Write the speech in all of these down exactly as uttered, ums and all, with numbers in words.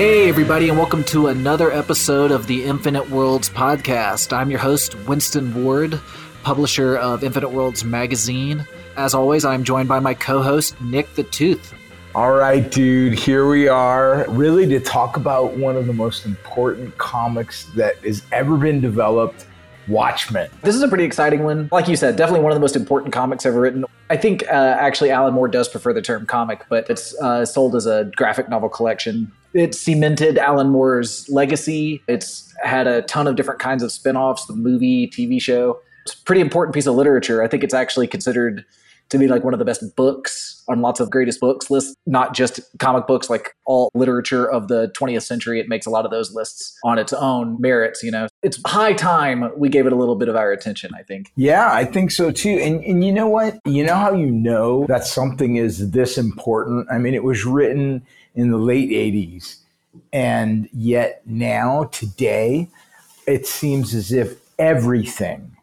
Hey everybody, and welcome to another episode of the Infinite Worlds podcast. I'm your host, Winston Ward, publisher of Infinite Worlds Magazine. As always, I'm joined by my co-host, Nick the Tooth. All right, dude, here we are, really to talk about one of the most important comics that has ever been developed, Watchmen. This is a pretty exciting one. Like you said, definitely one of the most important comics ever written. I think uh, actually Alan Moore does prefer the term comic, but it's uh, sold as a graphic novel collection. It cemented Alan Moore's legacy. It's had a ton of different kinds of spinoffs, the movie, T V show. It's a pretty important piece of literature. I think it's actually considered to be like one of the best books on lots of greatest books lists, not just comic books, like all literature of the twentieth century. It makes a lot of those lists on its own merits, you know. It's high time we gave it a little bit of our attention, I think. Yeah, I think so too. And and you know what? You know how you know that something is this important? I mean, it was written in the late eighties. And yet now, today, it seems as if everything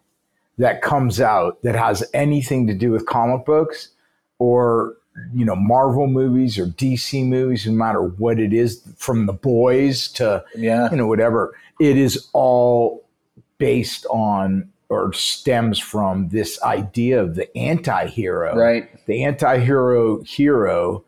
that comes out that has anything to do with comic books or, you know, Marvel movies or D C movies, no matter what it is, from The Boys to, yeah. you know, whatever, it is all based on or stems from this idea of the anti-hero. Right. The anti-hero hero,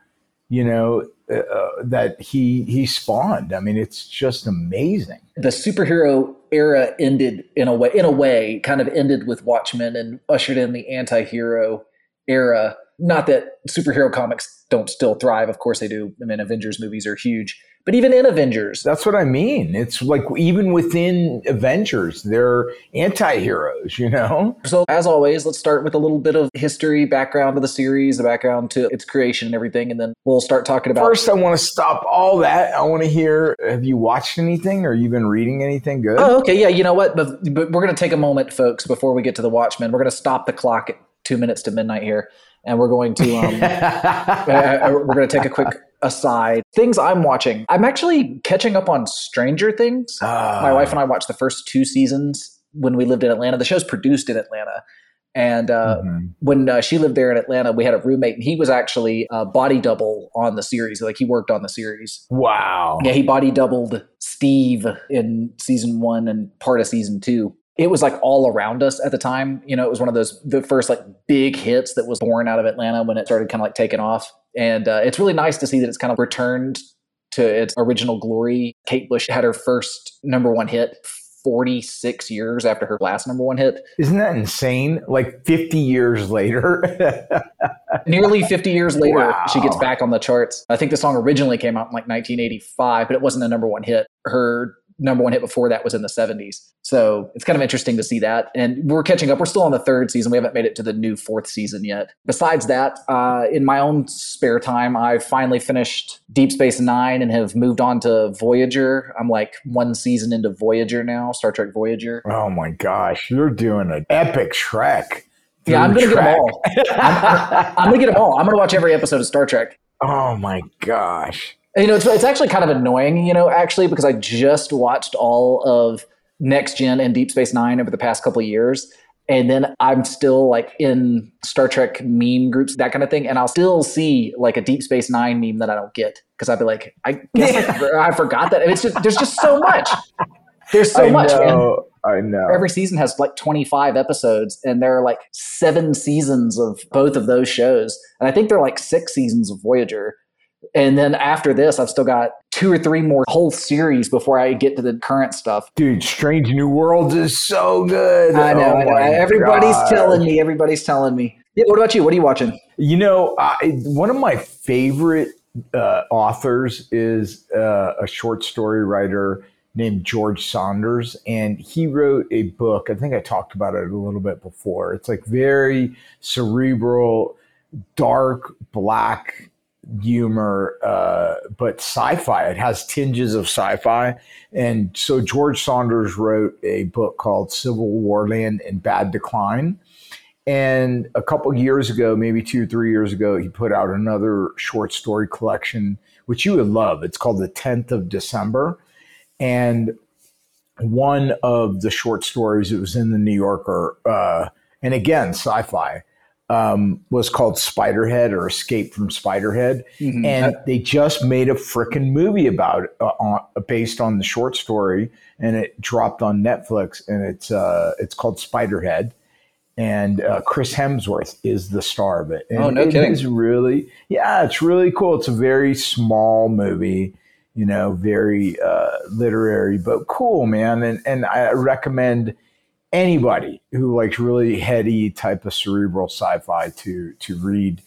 you know, uh, that he he spawned. I mean, it's just amazing. The superhero era ended in a way, in a way, kind of ended with Watchmen and ushered in the anti-hero era. Not that superhero comics don't still thrive. Of course they do. I mean, Avengers movies are huge, but even in Avengers. That's what I mean. It's like even within Avengers, they're anti-heroes, you know? So as always, let's start with a little bit of history, background of the series, the background to its creation and everything. And then we'll start talking about... First, I want to stop all that. I want to hear, have you watched anything or you been reading anything good? Oh, okay. Yeah. You know what? But, but we're going to take a moment, folks, before we get to the Watchmen. We're going to stop the clock at two minutes to midnight here. And we're going to um, uh, we're going to take a quick aside. Things I'm watching. I'm actually catching up on Stranger Things. Uh, My wife and I watched the first two seasons when we lived in Atlanta. The show's produced in Atlanta. And uh, mm-hmm. when uh, she lived there in Atlanta, we had a roommate, and he was actually a body double on the series. Like, he worked on the series. Wow. Yeah, he body doubled Steve in season one and part of season two. It was like all around us at the time. You know, it was one of those, the first like big hits that was born out of Atlanta when it started kind of like taking off. And uh, it's really nice to see that it's kind of returned to its original glory. Kate Bush had her first number one hit forty-six years after her last number one hit. Isn't that insane? Like fifty years later. Nearly fifty years later, wow. She gets back on the charts. I think the song originally came out in like nineteen eighty-five, but it wasn't a number one hit. Her number one hit before that was in the seventies. So it's kind of interesting to see that. And we're catching up. We're still on the third season. We haven't made it to the new fourth season yet. Besides that, uh, in my own spare time, I finally finished Deep Space Nine and have moved on to Voyager. I'm like one season into Voyager now, Star Trek Voyager. Oh my gosh, you're doing an epic trek. Dude, yeah, I'm going to get them all. I'm, I'm going to get them all. I'm going to watch every episode of Star Trek. Oh my gosh. You know, it's, it's actually kind of annoying, you know, actually, because I just watched all of Next Gen and Deep Space Nine over the past couple of years. And then I'm still like in Star Trek meme groups, that kind of thing. And I'll still see like a Deep Space Nine meme that I don't get because I'll be like, I guess I, I forgot that. And it's just, there's just so much. There's so I much. Know, I know. Every season has like twenty-five episodes, and there are like seven seasons of both of those shows. And I think there are like six seasons of Voyager. And then after this, I've still got two or three more whole series before I get to the current stuff. Dude, Strange New Worlds is so good. I know. Oh I know. Everybody's God. telling me. Everybody's telling me. Yeah, what about you? What are you watching? You know, I, one of my favorite uh, authors is uh, a short story writer named George Saunders. And he wrote a book. I think I talked about it a little bit before. It's like very cerebral, dark, black humor, uh, but sci-fi. It has tinges of sci-fi. And so George Saunders wrote a book called Civil Warland in Bad Decline. And a couple of years ago, maybe two or three years ago, he put out another short story collection, which you would love. It's called The tenth of December. And one of the short stories, it was in the New Yorker, uh, and again, sci-fi, um, was called Spiderhead or Escape from Spiderhead. Mm-hmm. And they just made a frickin' movie about it, uh, on, based on the short story, and it dropped on Netflix, and it's uh, it's called Spiderhead. And uh, Chris Hemsworth is the star of it. And oh, no it kidding. It's really, yeah, it's really cool. It's a very small movie, you know, very uh, literary, but cool, man. And and I recommend anybody who likes really heady type of cerebral sci-fi to to read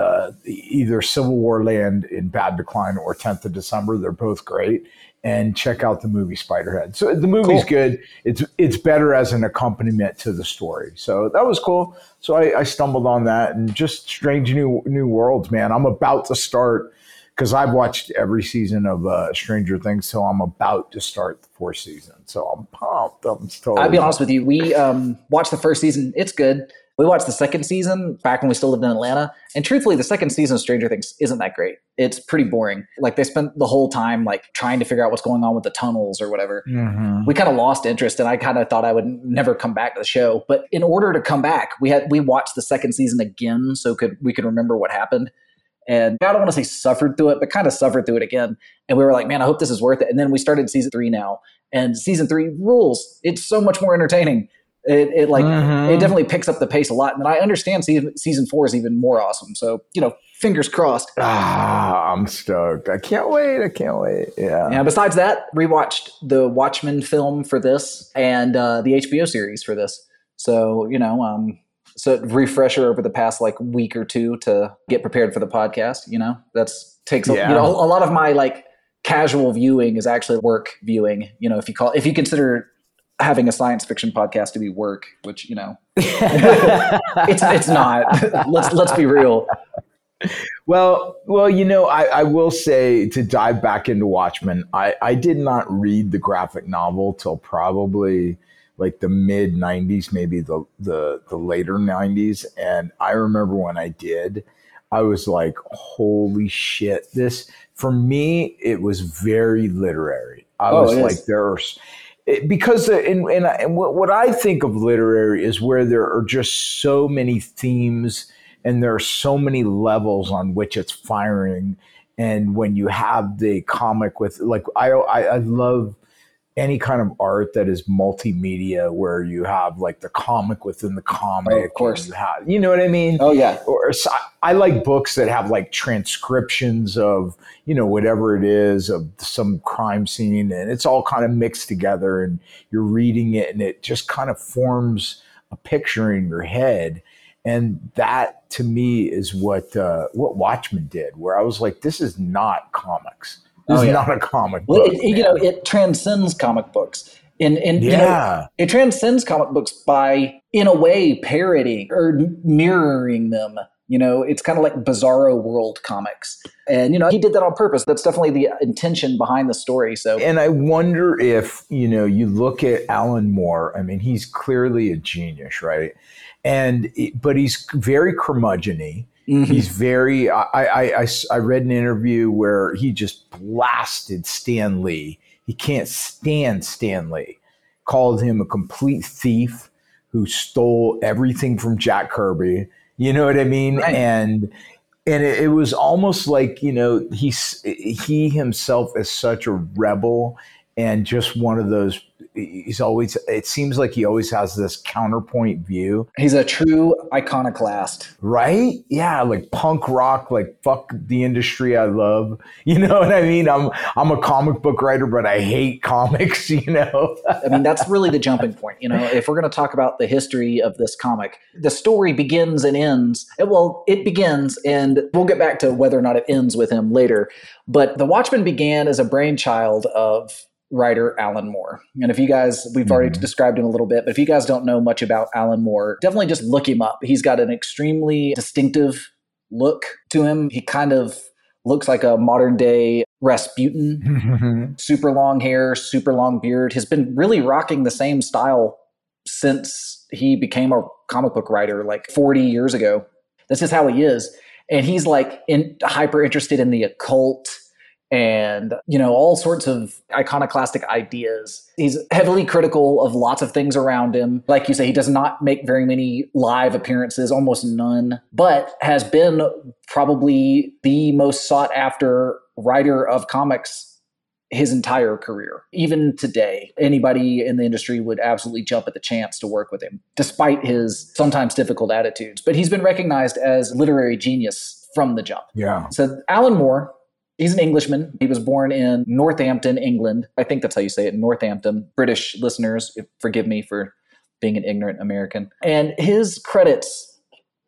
uh, either Civil Warland in Bad Decline or tenth of December. They're both great. And check out the movie Spiderhead. So the movie's cool. Good. It's it's better as an accompaniment to the story. So that was cool. So I, I stumbled on that, and just Strange New New Worlds, man. I'm about to start, because I've watched every season of uh, Stranger Things, so I'm about to start the fourth season. So I'm pumped. I'm totally I'll be honest pumped. with you. We um, watched the first season. It's good. We watched the second season back when we still lived in Atlanta. And truthfully, the second season of Stranger Things isn't that great. It's pretty boring. Like, they spent the whole time like trying to figure out what's going on with the tunnels or whatever. Mm-hmm. We kind of lost interest, and I kind of thought I would never come back to the show. But in order to come back, we had we watched the second season again so could we could remember what happened. And I don't want to say suffered through it, but kind of suffered through it again. And we were like, man, I hope this is worth it. And then we started season three now. And season three rules. It's so much more entertaining. It, it like mm-hmm. it definitely picks up the pace a lot, and I understand season, season four is even more awesome. So, you know, fingers crossed. Ah, I'm stoked! I can't wait! I can't wait! Yeah. Yeah. Besides that, rewatched the Watchmen film for this, and uh, the H B O series for this. So, you know, um, so refresher over the past like week or two to get prepared for the podcast. You know, that's takes yeah. a, you know a lot of my like casual viewing is actually work viewing. You know, if you call if you consider. having a science fiction podcast to be work, which, you know, it's it's not. Let's let's be real. Well, well, you know, I, I will say, to dive back into Watchmen, I, I did not read the graphic novel till probably like the mid nineties, maybe the, the the later nineties. And I remember when I did, I was like, holy shit, this for me, it was very literary. I oh, was like, there's It, because in, in, in what, what I think of literary is where there are just so many themes, and there are so many levels on which it's firing. And when you have the comic with, like, I, I, I love any kind of art that is multimedia, where you have like the comic within the comic. Oh, of course. You, have, you know what I mean? Oh, yeah. Or I, I like books that have like transcriptions of, you know, whatever it is, of some crime scene, and it's all kind of mixed together, and you're reading it, and it just kind of forms a picture in your head. And that to me is what uh, what Watchmen did, where I was like, this is not comics. This oh, is yeah. not a comic book. Well, it, you know, it transcends comic books. And, and yeah. you know, it transcends comic books by, in a way, parodying or mirroring them. You know, it's kind of like Bizarro World comics. And, you know, he did that on purpose. That's definitely the intention behind the story. So, and I wonder if, you know, you look at Alan Moore. I mean, he's clearly a genius, right? And but he's very curmudgeon-y. Mm-hmm. He's very, I, I, I, I read an interview where he just blasted Stan Lee. He can't stand Stan Lee. Called him a complete thief who stole everything from Jack Kirby. You know what I mean? Right. And and it, it was almost like, you know, he's, he himself is such a rebel, and just one of those, he's always, it seems like he always has this counterpoint view. He's a true iconoclast. Right? Yeah. Like punk rock, like fuck the industry I love. You know what I mean? I'm, I'm a comic book writer, but I hate comics, you know? I mean, that's really the jumping point. You know, if we're going to talk about the history of this comic, the story begins and ends. Well, it begins, and we'll get back to whether or not it ends with him later. But The Watchmen began as a brainchild of writer Alan Moore. And if you guys, we've already mm-hmm. described him a little bit, but if you guys don't know much about Alan Moore, definitely just look him up. He's got an extremely distinctive look to him. He kind of looks like a modern day Rasputin. Super long hair, super long beard. Has been really rocking the same style since he became a comic book writer like forty years ago. This is how he is. And he's like in, hyper interested in the occult and, you know, all sorts of iconoclastic ideas. He's heavily critical of lots of things around him. Like you say, he does not make very many live appearances, almost none, but has been probably the most sought after writer of comics his entire career. Even today, anybody in the industry would absolutely jump at the chance to work with him, despite his sometimes difficult attitudes. But he's been recognized as literary genius from the jump. Yeah. So Alan Moore, he's an Englishman. He was born in Northampton, England. I think that's how you say it, Northampton. British listeners, forgive me for being an ignorant American. And his credits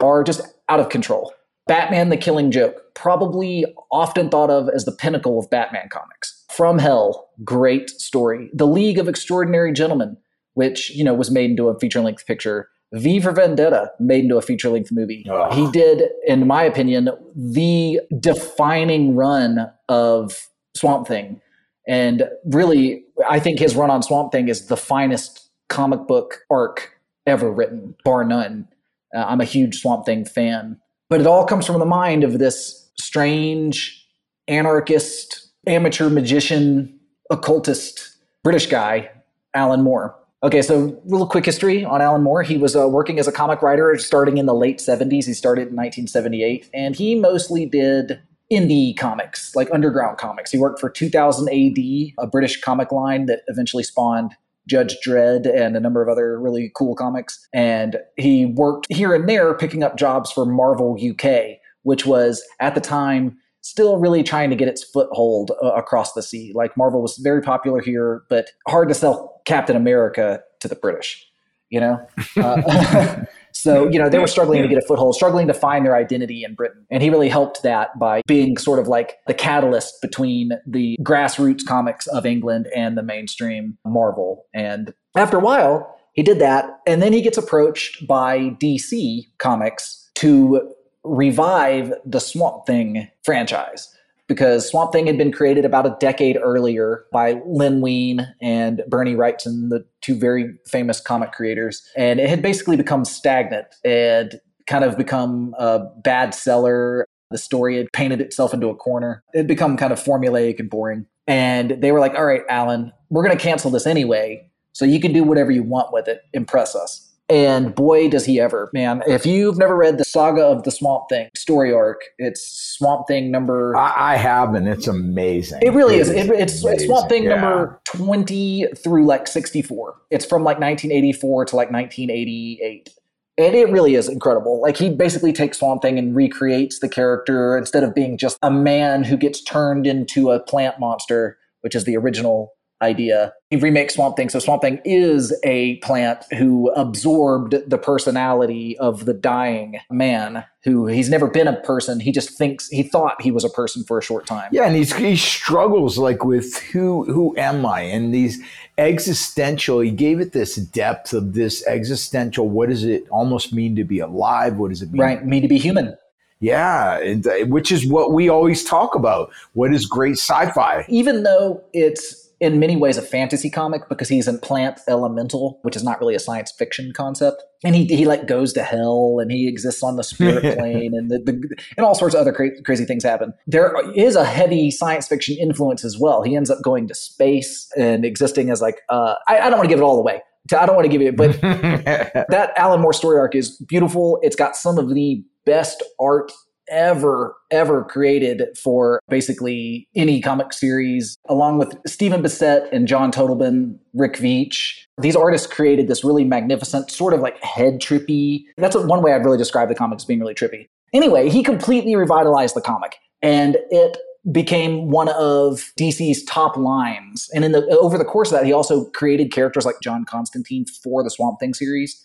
are just out of control. Batman the Killing Joke, probably often thought of as the pinnacle of Batman comics. From Hell, great story. The League of Extraordinary Gentlemen, which, you know, was made into a feature-length picture. V for Vendetta, made into a feature-length movie. Oh. He did, in my opinion, the defining run of Swamp Thing. And really, I think his run on Swamp Thing is the finest comic book arc ever written, bar none. Uh, I'm a huge Swamp Thing fan. But it all comes from the mind of this strange, anarchist, amateur magician, occultist, British guy, Alan Moore. Okay, so real quick history on Alan Moore. He was uh, working as a comic writer starting in the late seventies. He started in nineteen seventy-eight, and he mostly did indie comics, like underground comics. He worked for two thousand A D, a British comic line that eventually spawned Judge Dredd and a number of other really cool comics. And he worked here and there picking up jobs for Marvel U K, which was, at the time, still really trying to get its foothold uh, across the sea. Like, Marvel was very popular here, but hard to sell Captain America to the British, you know? Uh, so, you know, they were struggling to get a foothold, struggling to find their identity in Britain. And he really helped that by being sort of like the catalyst between the grassroots comics of England and the mainstream Marvel. And after a while, he did that. And then he gets approached by D C Comics to revive the Swamp Thing franchise, because Swamp Thing had been created about a decade earlier by Len Wein and Bernie Wrightson, the two very famous comic creators. And it had basically become stagnant and kind of become a bad seller. The story had painted itself into a corner. It had become kind of formulaic and boring. And they were like, all right, Alan, we're going to cancel this anyway, so you can do whatever you want with it. Impress us. And boy, does he ever, man. If you've never read the Saga of the Swamp Thing story arc, it's Swamp Thing number... I, I have, and it's amazing. It really it is. is. It, it's, it's Swamp Thing yeah. number twenty through like sixty-four. It's from like nineteen eighty-four to like nineteen eighty-eight. And it really is incredible. Like, he basically takes Swamp Thing and recreates the character. Instead of being just a man who gets turned into a plant monster, which is the original idea, he remakes Swamp Thing. So Swamp Thing is a plant who absorbed the personality of the dying man, who he's never been a person. He just thinks he thought he was a person for a short time. Yeah, and he's, he struggles like with who who am I? And these existential, he gave it this depth of this existential, what does it almost mean to be alive? What does it mean? Right, mean to be human. Yeah, it, which is what we always talk about. What is great sci-fi? Even though it's in many ways a fantasy comic, because he's in plant elemental, which is not really a science fiction concept. And he, he like goes to hell, and he exists on the spirit plane, and the, the and all sorts of other cra- crazy things happen. There is a heavy science fiction influence as well. He ends up going to space and existing as like, uh, I, I don't want to give it all away. I don't want to give you, but that Alan Moore story arc is beautiful. It's got some of the best art ever, ever created for basically any comic series, along with Stephen Bissett and John Todelman, Rick Veitch. These artists created this really magnificent, sort of like head trippy. That's one way I'd really describe the comic, as being really trippy. Anyway, he completely revitalized the comic, and it became one of D C's top lines. And in the over the course of that, he also created characters like John Constantine for the Swamp Thing series.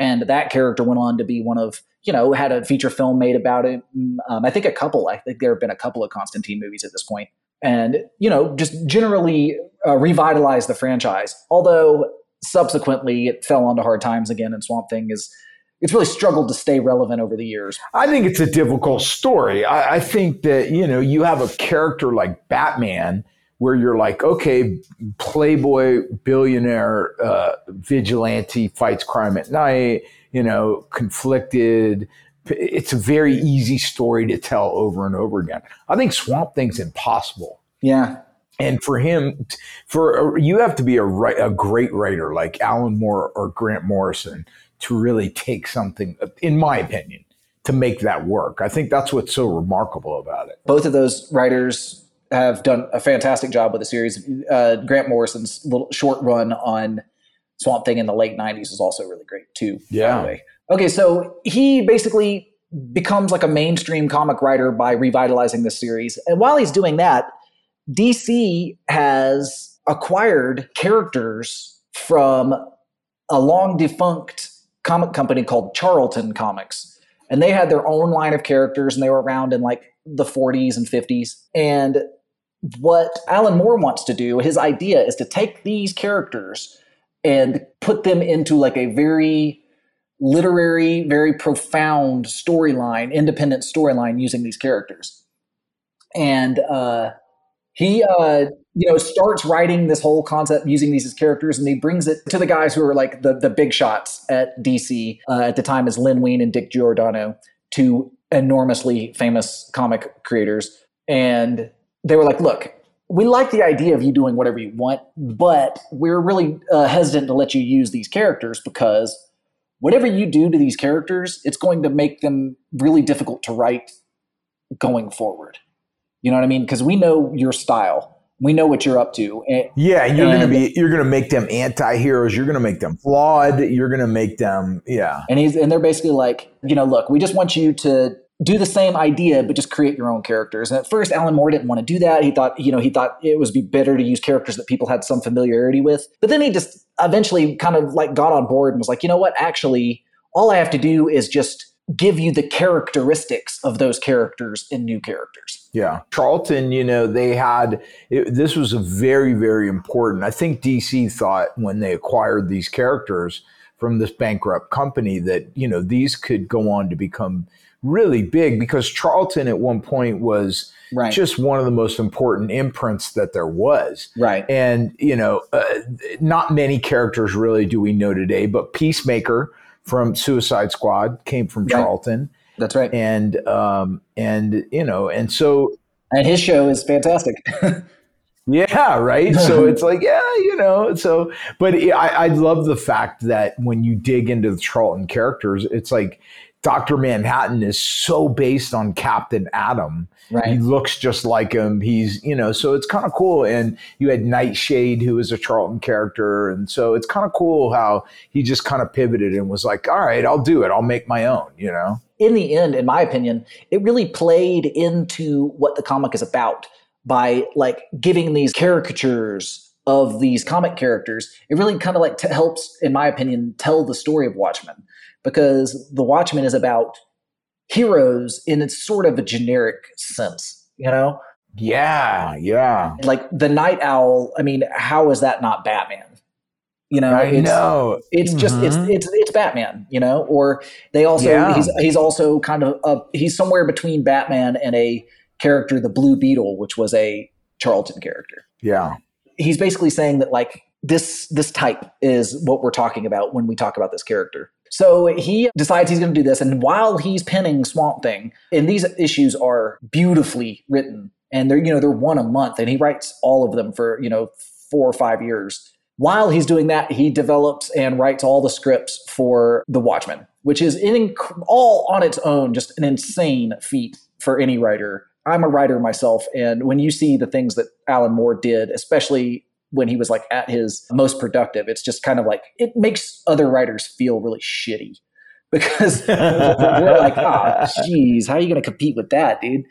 And that character went on to be one of, you know, had a feature film made about it. Um, I think a couple, I think there have been a couple of Constantine movies at this point. And, you know, just generally uh, revitalized the franchise. Although subsequently it fell onto hard times again, and Swamp Thing is, it's really struggled to stay relevant over the years. I think it's a difficult story. I, I think that, you know, you have a character like Batman, where you're like, okay, playboy, billionaire, uh, vigilante, fights crime at night, you know, conflicted. It's a very easy story to tell over and over again. I think Swamp Thing's impossible. Yeah. And for him, for you have to be a, a great writer like Alan Moore or Grant Morrison to really take something, in my opinion, to make that work. I think that's what's so remarkable about it. Both of those writers have done a fantastic job with the series. Uh, Grant Morrison's little short run on Swamp Thing in the late nineties is also really great too. Yeah. Okay, so he basically becomes like a mainstream comic writer by revitalizing this series. And while he's doing that, D C has acquired characters from a long defunct comic company called Charlton Comics. And they had their own line of characters, and they were around in like the forties and fifties. And what Alan Moore wants to do, his idea is to take these characters and put them into like a very literary, very profound storyline, independent storyline using these characters. And uh, he, uh, you know, starts writing this whole concept using these as characters, and he brings it to the guys who are like the, the big shots at D C uh, at the time, as Len Wein and Dick Giordano, two enormously famous comic creators. And they were like, look, we like the idea of you doing whatever you want, but we're really uh, hesitant to let you use these characters because whatever you do to these characters, it's going to make them really difficult to write going forward. You know what I mean? Because we know your style. We know what you're up to. And, yeah, you're going to be you're going to make them anti-heroes. You're going to make them flawed. You're going to make them yeah. And he's and they're basically like, you know, look, we just want you to do the same idea, but just create your own characters. And at first, Alan Moore didn't want to do that. He thought, you know, he thought it would be better to use characters that people had some familiarity with. But then he just eventually kind of like got on board and was like, you know what? Actually, all I have to do is just give you the characteristics of those characters in new characters. Yeah. Charlton, you know, they had, it, this was a very, very important, I think D C thought when they acquired these characters from this bankrupt company that, you know, these could go on to become really big, because Charlton at one point was right. just one of the most important imprints that there was. Right. And, you know, uh, not many characters really do we know today, but Peacemaker from Suicide Squad came from right. Charlton. That's right. And, um, and, you know, and so. And his show is fantastic. Yeah. Right. So it's like, yeah, you know, so, but I, I love the fact that when you dig into the Charlton characters, it's like, Doctor Manhattan is so based on Captain Atom. Right. He looks just like him. He's, you know, so it's kind of cool. And you had Nightshade, who is a Charlton character. And so it's kind of cool how he just kind of pivoted and was like, all right, I'll do it. I'll make my own, you know? In the end, in my opinion, it really played into what the comic is about by like giving these caricatures of these comic characters. It really kind of like t- helps, in my opinion, tell the story of Watchmen. Because the Watchmen is about heroes in its sort of a generic sense, you know? Yeah, yeah. Like the Night Owl, I mean, how is that not Batman? You know, I it's, know. It's just mm-hmm. it's it's it's Batman, you know? Or they also yeah. he's he's also kind of a, he's somewhere between Batman and a character, the Blue Beetle, which was a Charlton character. Yeah. He's basically saying that like this this type is what we're talking about when we talk about this character. So he decides he's going to do this. And while he's penning Swamp Thing, and these issues are beautifully written, and they're, you know, they're one a month, and he writes all of them for, you know, four or five years. While he's doing that, he develops and writes all the scripts for The Watchmen, which is in, all on its own, just an insane feat for any writer. I'm a writer myself. And when you see the things that Alan Moore did, especially when he was like at his most productive, it's just kind of like, it makes other writers feel really shitty because we're like, oh, geez, how are you going to compete with that, dude?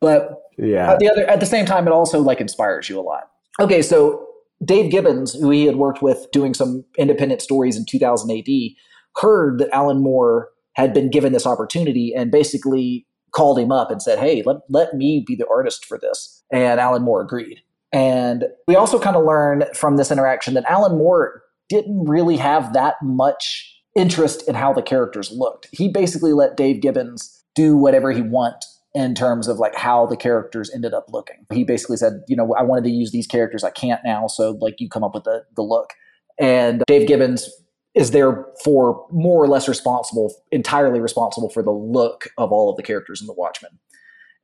But yeah. at the other, at the same time, it also like inspires you a lot. Okay. So Dave Gibbons, who he had worked with doing some independent stories in two thousand A D, heard that Alan Moore had been given this opportunity and basically called him up and said, hey, let, let me be the artist for this. And Alan Moore agreed. And we also kind of learned from this interaction that Alan Moore didn't really have that much interest in how the characters looked. He basically let Dave Gibbons do whatever he wanted in terms of like how the characters ended up looking. He basically said, you know, I wanted to use these characters. I can't now. So like you come up with the, the look. And Dave Gibbons is therefore more or less responsible, entirely responsible for the look of all of the characters in The Watchmen.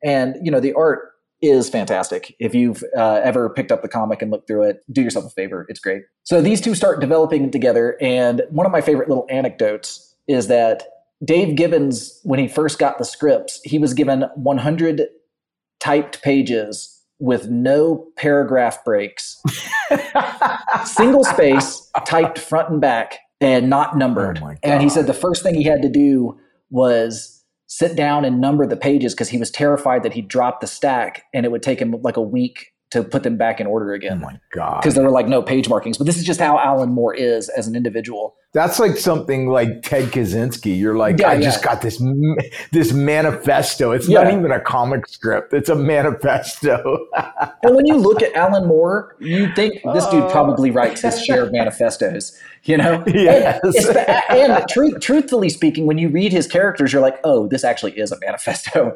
And, you know, the art is fantastic. If you've uh, ever picked up the comic and looked through it, do yourself a favor. It's great. So these two start developing together. And one of my favorite little anecdotes is that Dave Gibbons, when he first got the scripts, he was given one hundred typed pages with no paragraph breaks, single space, typed front and back, and not numbered. Oh, and he said the first thing he had to do was sit down and number the pages because he was terrified that he'd drop the stack and it would take him like a week to put them back in order again. Oh my God. Because there were like no page markings. But this is just how Alan Moore is as an individual. That's like something like Ted Kaczynski. You're like, yeah, I yeah. just got this this manifesto. It's yeah. not even a comic script. It's a manifesto. And when you look at Alan Moore, you think this dude probably writes his share of manifestos, you know? Yes. And, and truth, truthfully speaking, when you read his characters, you're like, oh, this actually is a manifesto.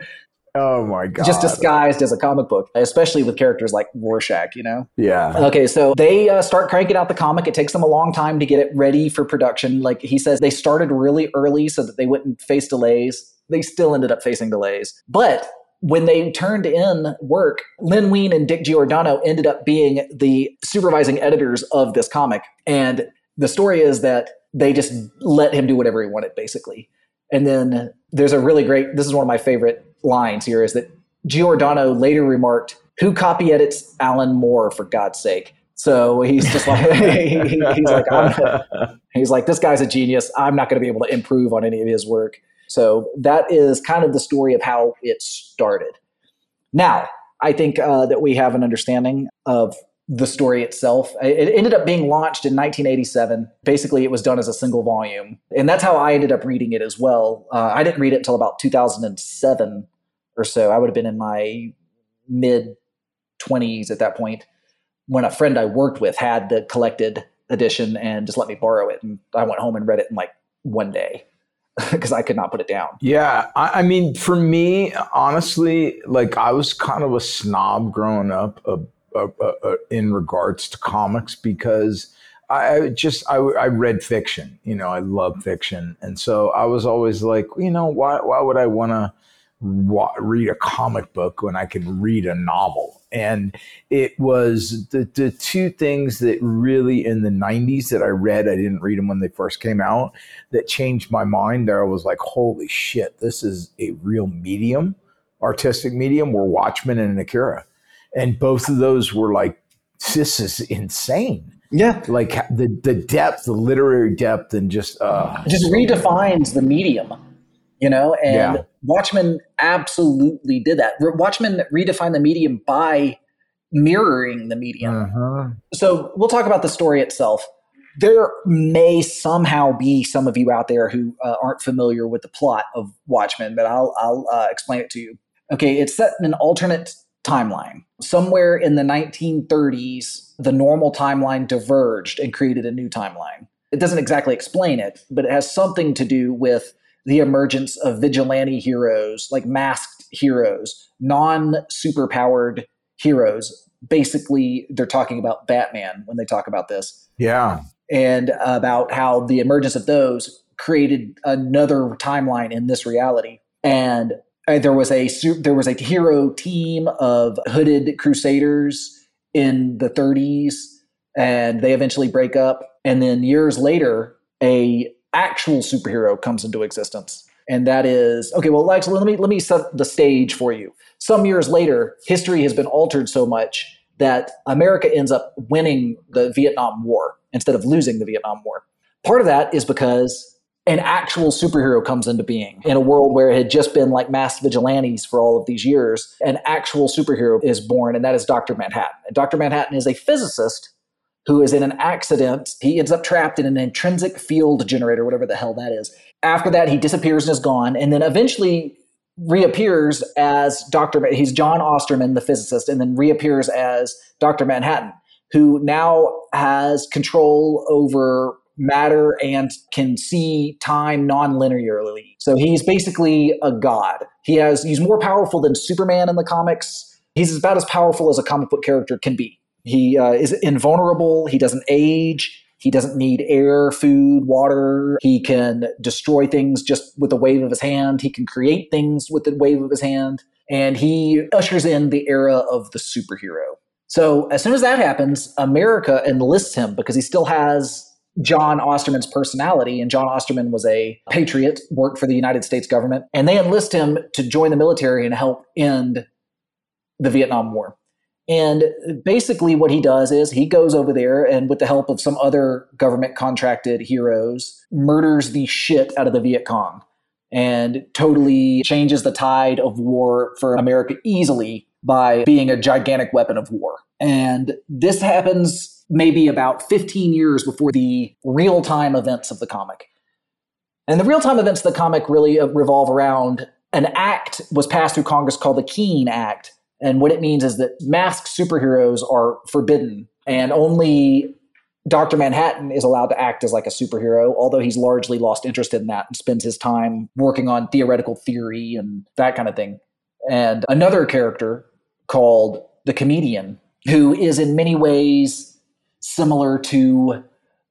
Oh my God. Just disguised as a comic book, especially with characters like Rorschach, you know? Yeah. Okay, so they uh, start cranking out the comic. It takes them a long time to get it ready for production. Like he says, they started really early so that they wouldn't face delays. They still ended up facing delays. But when they turned in work, Len Wein and Dick Giordano ended up being the supervising editors of this comic. And the story is that they just let him do whatever he wanted, basically. And then there's a really great, this is one of my favorite lines here, is that Giordano later remarked, who copy edits Alan Moore, for God's sake? So he's just like, he, he's like, I'm gonna, he's like, this guy's a genius. I'm not going to be able to improve on any of his work. So that is kind of the story of how it started. Now, I think uh, that we have an understanding of the story itself. It ended up being launched in nineteen eighty-seven. Basically, it was done as a single volume. And that's how I ended up reading it as well. Uh, I didn't read it until about two thousand seven or so. I would have been in my mid-twenties at that point when a friend I worked with had the collected edition and just let me borrow it. And I went home and read it in like one day because I could not put it down. Yeah. I, I mean, for me, honestly, like I was kind of a snob growing up of Uh, uh, uh, in regards to comics, because I, I just I, I read fiction, you know, I love fiction, and so I was always like, you know, why why would I want to wa- read a comic book when I can read a novel? And it was the the two things that really in the nineties that I read, I didn't read them when they first came out, that changed my mind. There I was like, holy shit, this is a real medium, artistic medium, were Watchmen and Akira. And both of those were like, this is insane. Yeah. Like the, the depth, the literary depth, and just... Uh, just redefines the medium, you know? And yeah. Watchmen absolutely did that. Watchmen redefined the medium by mirroring the medium. Uh-huh. So we'll talk about the story itself. There may somehow be some of you out there who uh, aren't familiar with the plot of Watchmen, but I'll, I'll uh, explain it to you. Okay, it's set in an alternate timeline. Somewhere in the nineteen thirties, the normal timeline diverged and created a new timeline. It doesn't exactly explain it, but it has something to do with the emergence of vigilante heroes, like masked heroes, non-superpowered heroes. Basically, they're talking about Batman when they talk about this. Yeah. And about how the emergence of those created another timeline in this reality. And There was a there was a hero team of hooded crusaders in the thirties, and they eventually break up. And then years later, a actual superhero comes into existence, and that is okay. Well, actually, let me let me set the stage for you. Some years later, history has been altered so much that America ends up winning the Vietnam War instead of losing the Vietnam War. Part of that is because an actual superhero comes into being in a world where it had just been like mass vigilantes for all of these years. An actual superhero is born, and that is Doctor Manhattan. And Doctor Manhattan is a physicist who is in an accident. He ends up trapped in an intrinsic field generator, whatever the hell that is. After that, he disappears and is gone, and then eventually reappears as Doctor Ma- he's John Osterman, the physicist, and then reappears as Doctor Manhattan, who now has control over matter and can see time non-linearly. So he's basically a god. He has he's more powerful than Superman in the comics. He's about as powerful as a comic book character can be. He uh, is invulnerable. He doesn't age. He doesn't need air, food, water. He can destroy things just with a wave of his hand. He can create things with the wave of his hand. and he ushers in the era of the superhero. So as soon as that happens, America enlists him because he still has John Osterman's personality, and John Osterman was a patriot, worked for the United States government, and they enlist him to join the military and help end the Vietnam War. And basically what he does is he goes over there and with the help of some other government contracted heroes, murders the shit out of the Viet Cong and totally changes the tide of war for America easily by being a gigantic weapon of war. And this happens maybe about fifteen years before the real-time events of the comic. And the real-time events of the comic really revolve around an act was passed through Congress called the Keene Act. And what it means is that masked superheroes are forbidden, and only Doctor Manhattan is allowed to act as like a superhero, although he's largely lost interest in that and spends his time working on theoretical theory and that kind of thing. And another character called The Comedian, who is in many ways similar to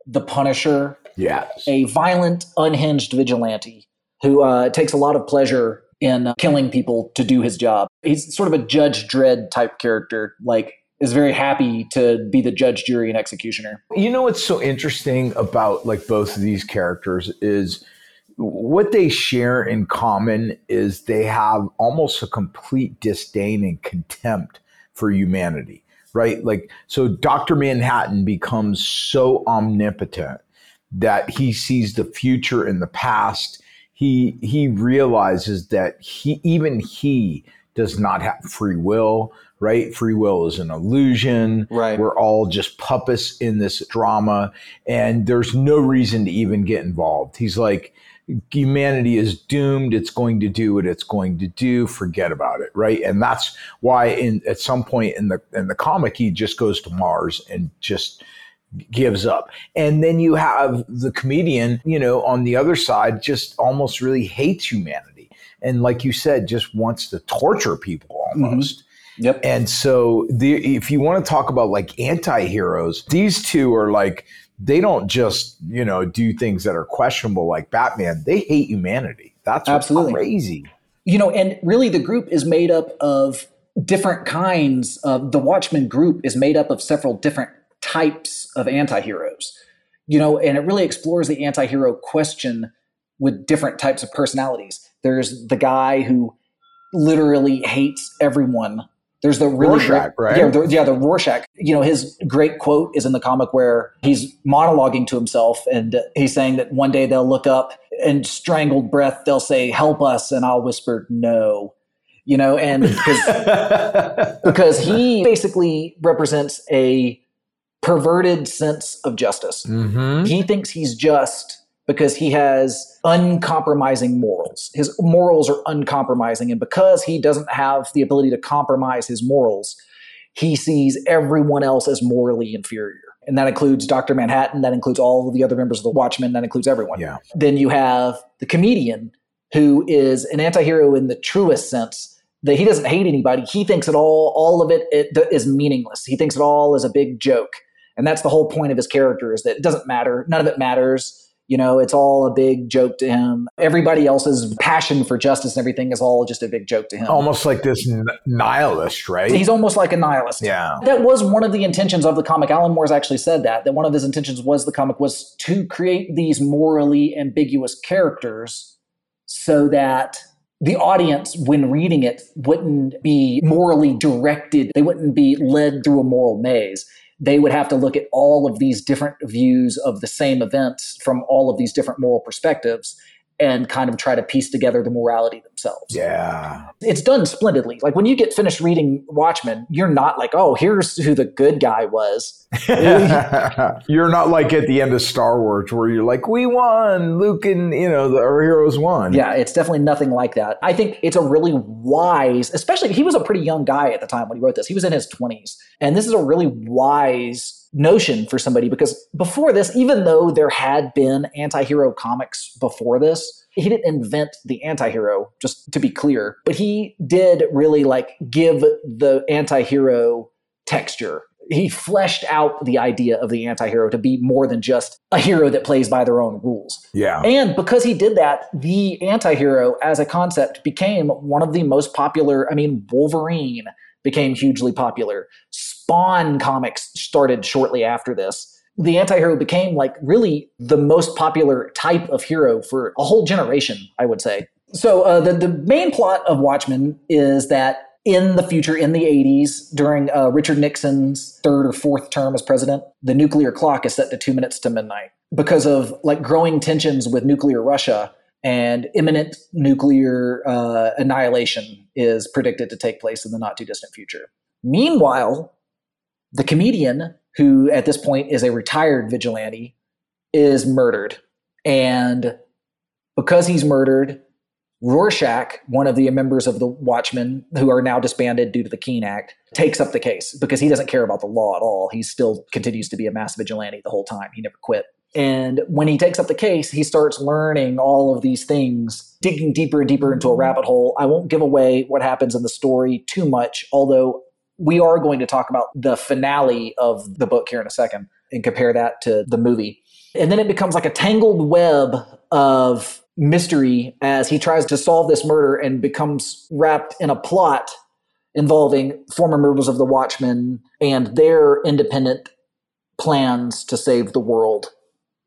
The Punisher. Yes. A violent, unhinged vigilante who uh, takes a lot of pleasure in killing people to do his job. He's sort of a Judge Dredd type character, like is very happy to be the judge, jury, and executioner. You know what's so interesting about like both of these characters is what they share in common is they have almost a complete disdain and contempt for humanity, right? Like, so Doctor Manhattan becomes so omnipotent that he sees the future and the past. He he realizes that he even he does not have free will, right? Free will is an illusion. Right. We're all just puppets in this drama, and there's no reason to even get involved. He's like, humanity is doomed. It's going to do what it's going to do. Forget about it, right? And that's why, in at some point in the in the comic, he just goes to Mars and just gives up. And then you have The Comedian, you know, on the other side, just almost really hates humanity, and like you said, just wants to torture people almost. Mm-hmm. Yep. And so, the, if you want to talk about like anti-heroes, these two are like, they don't just, you know, do things that are questionable like Batman. They hate humanity. That's absolutely crazy. You know, and really the group is made up of different kinds of, the Watchmen group is made up of several different types of anti-heroes, you know, and it really explores the anti-hero question with different types of personalities. There's the guy who literally hates everyone. There's the really Rorschach, great, right? Yeah, the, yeah, the Rorschach. You know, his great quote is in the comic where he's monologuing to himself, and he's saying that one day they'll look up and strangled breath, they'll say, "Help us," and I'll whisper, "No." You know, and because he basically represents a perverted sense of justice. Mm-hmm. He thinks he's just because he has uncompromising morals. His morals are uncompromising. And because he doesn't have the ability to compromise his morals, he sees everyone else as morally inferior. And that includes Doctor Manhattan. That includes all of the other members of the Watchmen. That includes everyone. Yeah. Then you have The Comedian, who is an antihero in the truest sense, that he doesn't hate anybody. He thinks it all, all of it, it is meaningless. He thinks it all is a big joke. And that's the whole point of his character, is that it doesn't matter. None of it matters. You know, it's all a big joke to him. Everybody else's passion for justice and everything is all just a big joke to him. Almost like this n- nihilist, right? He's almost like a nihilist. Yeah. That was one of the intentions of the comic. Alan Moore's actually said that, that one of his intentions was the comic was to create these morally ambiguous characters so that the audience, when reading it, wouldn't be morally directed. They wouldn't be led through a moral maze. They would have to look at all of these different views of the same events from all of these different moral perspectives and kind of try to piece together the morality themselves. Yeah. It's done splendidly. Like when you get finished reading Watchmen, you're not like, oh, here's who the good guy was. You're not like at the end of Star Wars where you're like, we won, Luke and, you know, the, our heroes won. Yeah, it's definitely nothing like that. I think it's a really wise, especially he was a pretty young guy at the time when he wrote this. He was in his twenties. And this is a really wise notion for somebody, because before this, even though there had been anti-hero comics before this, he didn't invent the anti-hero, just to be clear, but he did really like give the anti-hero texture. he fleshed out the idea of the anti-hero to be more than just a hero that plays by their own rules. Yeah. And because he did that, the anti-hero as a concept became one of the most popular. I mean, Wolverine became hugely popular. Spawn comics started shortly after this. The anti-hero became like really the most popular type of hero for a whole generation, I would say. So uh, the, the main plot of Watchmen is that in the future, in the eighties, during uh, Richard Nixon's third or fourth term as president, the nuclear clock is set to two minutes to midnight because of like growing tensions with nuclear Russia, and imminent nuclear uh, annihilation is predicted to take place in the not too distant future. Meanwhile, the comedian, who at this point is a retired vigilante, is murdered. And because he's murdered, Rorschach, one of the members of the Watchmen, who are now disbanded due to the Keene Act, takes up the case because he doesn't care about the law at all. He still continues to be a mass vigilante the whole time. He never quit. And when he takes up the case, he starts learning all of these things, digging deeper and deeper into a rabbit hole. I won't give away what happens in the story too much, although we are going to talk about the finale of the book here in a second and compare that to the movie. And then it becomes like a tangled web of mystery as he tries to solve this murder and becomes wrapped in a plot involving former members of the Watchmen and their independent plans to save the world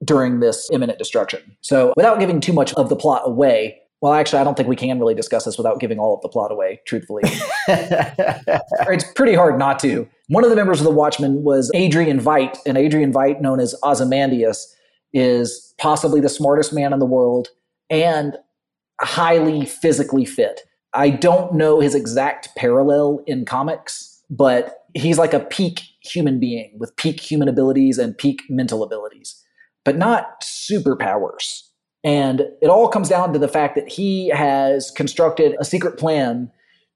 during this imminent destruction. So without giving too much of the plot away, well, actually, I don't think we can really discuss this without giving all of the plot away, truthfully. It's pretty hard not to. One of the members of the Watchmen was Adrian Veidt, and Adrian Veidt, known as Ozymandias, is possibly the smartest man in the world and highly physically fit. I don't know his exact parallel in comics, but he's like a peak human being with peak human abilities and peak mental abilities, but not superpowers. And it all comes down to the fact that he has constructed a secret plan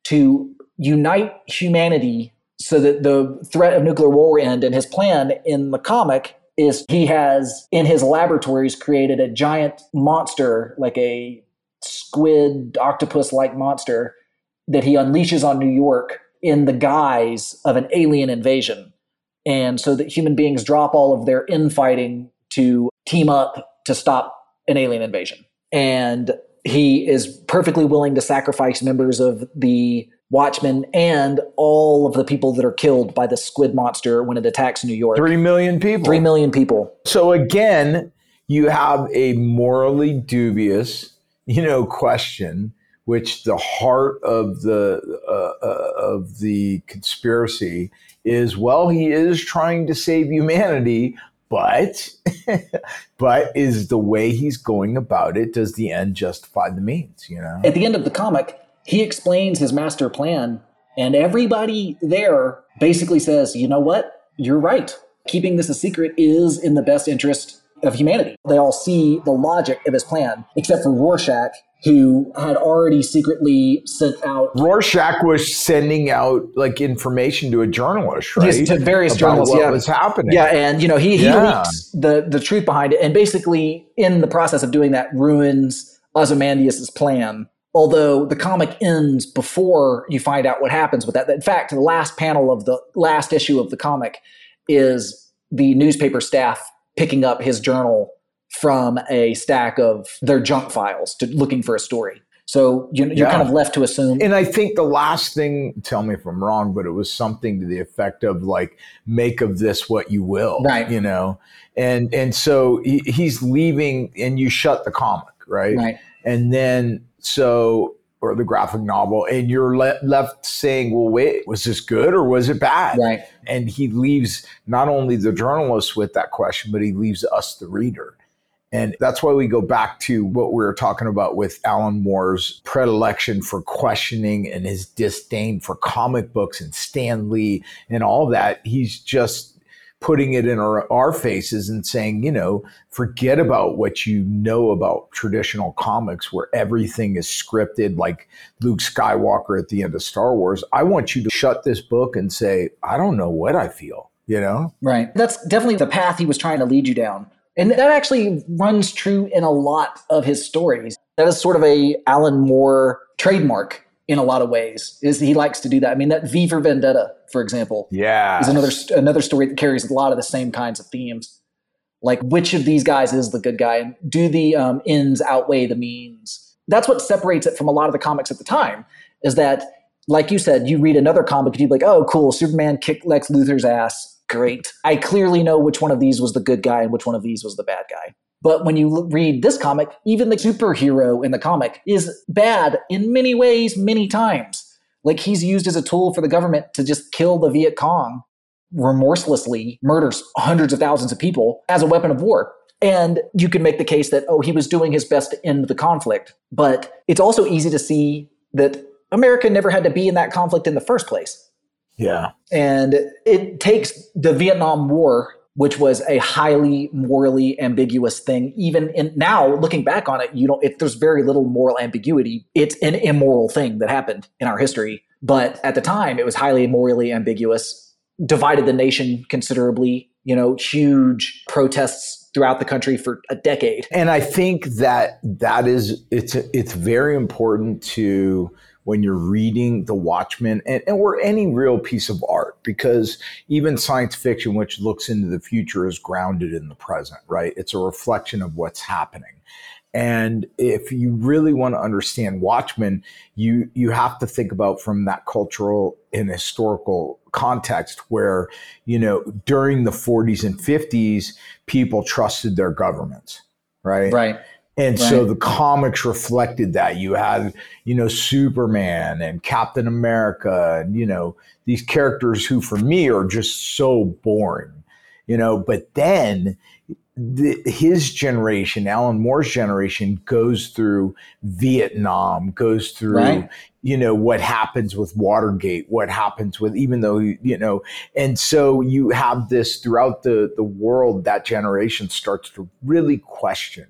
to unite humanity so that the threat of nuclear war will end. And his plan in the comic is he has, in his laboratories, created a giant monster, like a squid, octopus-like monster that he unleashes on New York in the guise of an alien invasion. And so that human beings drop all of their infighting to team up to stop an alien invasion. And he is perfectly willing to sacrifice members of the Watchmen and all of the people that are killed by the squid monster when it attacks New York. Three million people. Three million people. So again, you have a morally dubious, you know, question, which the heart of the uh, uh, of the conspiracy is, well, he is trying to save humanity, but but is the way he's going about it, does the end justify the means, you know? At the end of the comic, he explains his master plan, and everybody there basically says, you know what, you're right. Keeping this a secret is in the best interest of humanity. They all see the logic of his plan, except for Rorschach, who had already secretly sent out... Rorschach was sending out like information to a journalist, right? Yes, to various About journalists, what yeah. was happening. Yeah, and you know, he, he yeah. leaks the, the truth behind it, and basically, in the process of doing that, ruins Ozymandias' plan. Although the comic ends before you find out what happens with that. In fact, the last panel of the last issue of the comic is the newspaper staff picking up his journal from a stack of their junk files to looking for a story. So you're, you're yeah. kind of left to assume. And I think the last thing, tell me if I'm wrong, but it was something to the effect of like, make of this what you will, right? You know? And, and so he, he's leaving and you shut the comic, right? Right. And then, so, or the graphic novel, and you're le- left saying, well, wait, was this good or was it bad? Right. And he leaves not only the journalist with that question, but he leaves us, the reader. And that's why we go back to what we were talking about with Alan Moore's predilection for questioning and his disdain for comic books and Stan Lee and all that. He's just putting it in our, our faces and saying, you know, forget about what you know about traditional comics where everything is scripted, like Luke Skywalker at the end of Star Wars. I want you to shut this book and say, I don't know what I feel, you know? Right. That's definitely the path he was trying to lead you down. And that actually runs true in a lot of his stories. That is sort of a Alan Moore trademark in a lot of ways. Is he likes to do that. I mean, that V for Vendetta, for example, yeah, is another another story that carries a lot of the same kinds of themes. Like, which of these guys is the good guy? And do the um, ends outweigh the means? That's what separates it from a lot of the comics at the time, is that, like you said, you read another comic and you'd be like, oh, cool, Superman kicked Lex Luthor's ass. Great. I clearly know which one of these was the good guy and which one of these was the bad guy. But when you read this comic, even the superhero in the comic is bad in many ways, many times. Like, he's used as a tool for the government to just kill the Viet Cong, remorselessly murders hundreds of thousands of people as a weapon of war. And you can make the case that, oh, he was doing his best to end the conflict. But it's also easy to see that America never had to be in that conflict in the first place. Yeah. And it takes the Vietnam War, which was a highly morally ambiguous thing. Even in now, looking back on it, you don't, if there's very little moral ambiguity, it's an immoral thing that happened in our history. But at the time, it was highly morally ambiguous, divided the nation considerably, you know, huge protests throughout the country for a decade. And I think that that is, it's, it's very important to, when you're reading The Watchmen and, and or any real piece of art, because even science fiction, which looks into the future, is grounded in the present, right? It's a reflection of what's happening. And if you really want to understand Watchmen, you you have to think about from that cultural and historical context where, you know, during the forties and fifties, people trusted their governments, right? Right. And right. So the comics reflected that. You had, you know, Superman and Captain America and, you know, these characters who for me are just so boring, you know. But then the, his generation, Alan Moore's generation, goes through Vietnam, goes through, right. you know, what happens with Watergate, what happens with, even though, you know, and so you have this throughout the, the world, that generation starts to really question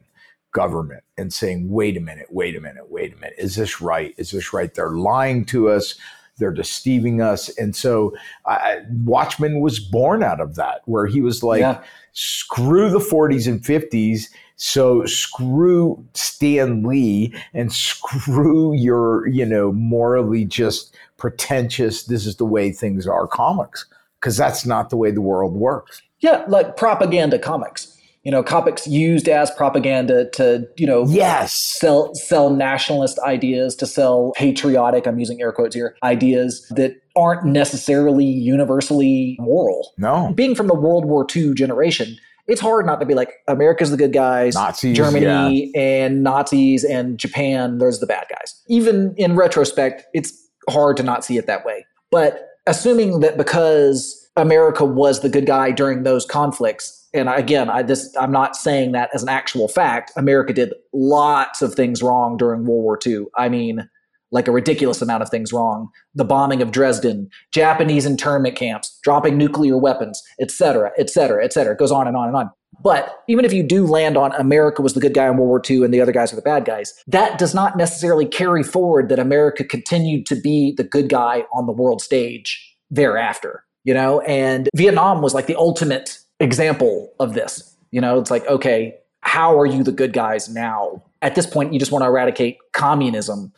government and saying, wait a minute, wait a minute, wait a minute. Is this right? Is this right? They're lying to us. They're deceiving us. And so uh, Watchmen was born out of that, where he was like, yeah. screw the forties and fifties. So screw Stan Lee and screw your, you know, morally just pretentious, this is the way things are comics, because that's not the way the world works. Yeah, like propaganda comics. You know, comics used as propaganda to, you know, yes. sell sell nationalist ideas, to sell patriotic, I'm using air quotes here, ideas that aren't necessarily universally moral. No. Being from the World War Two generation, it's hard not to be like, America's the good guys, Nazis, Germany yeah. and Nazis and Japan, there's the bad guys. Even in retrospect, it's hard to not see it that way. But assuming that because America was the good guy during those conflicts, and again, I this I'm not saying that as an actual fact. America did lots of things wrong during World War Two. I mean, like a ridiculous amount of things wrong. The bombing of Dresden, Japanese internment camps, dropping nuclear weapons, et cetera, et cetera, et cetera. It goes on and on and on. But even if you do land on America was the good guy in World War Two and the other guys are the bad guys, that does not necessarily carry forward that America continued to be the good guy on the world stage thereafter, you know? And Vietnam was like the ultimate example of this. You know, it's like, okay, how are you the good guys now? At this point, you just want to eradicate communism,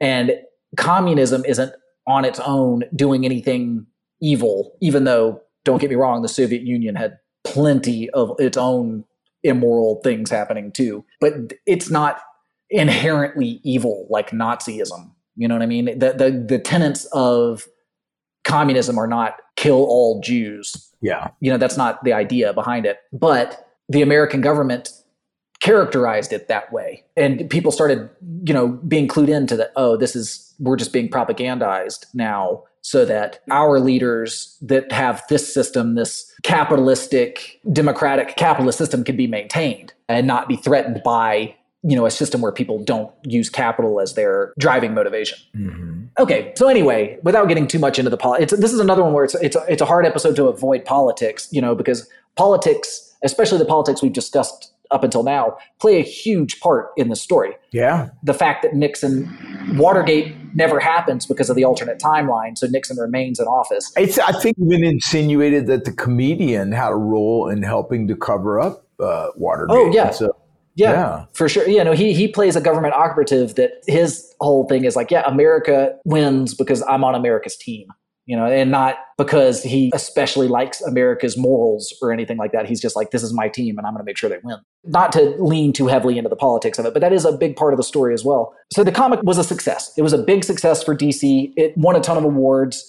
and communism isn't on its own doing anything evil, even though, don't get me wrong, the Soviet Union had plenty of its own immoral things happening too, but it's not inherently evil like Nazism. You know what I mean? The the, the tenets of communism are not kill all Jews. Yeah. You know, that's not the idea behind it. But the American government characterized it that way. And people started, you know, being clued into that, oh, this is, we're just being propagandized now so that our leaders that have this system, this capitalistic, democratic capitalist system can be maintained and not be threatened by, you know, a system where people don't use capital as their driving motivation. Mm-hmm. Okay, so anyway, without getting too much into the politics, this is another one where it's it's a, it's a hard episode to avoid politics, you know, because politics, especially the politics we've discussed up until now, play a huge part in the story. Yeah. The fact that Nixon, Watergate never happens because of the alternate timeline, so Nixon remains in office. It's, I think, even insinuated that The Comedian had a role in helping to cover up uh, Watergate. Oh, yeah. So- Yeah, yeah, for sure. Yeah, no, he he plays a government operative that his whole thing is like, yeah, America wins because I'm on America's team, you know, and not because he especially likes America's morals or anything like that. He's just like, this is my team and I'm going to make sure they win. Not to lean too heavily into the politics of it, but that is a big part of the story as well. So the comic was a success. It was a big success for D C. It won a ton of awards.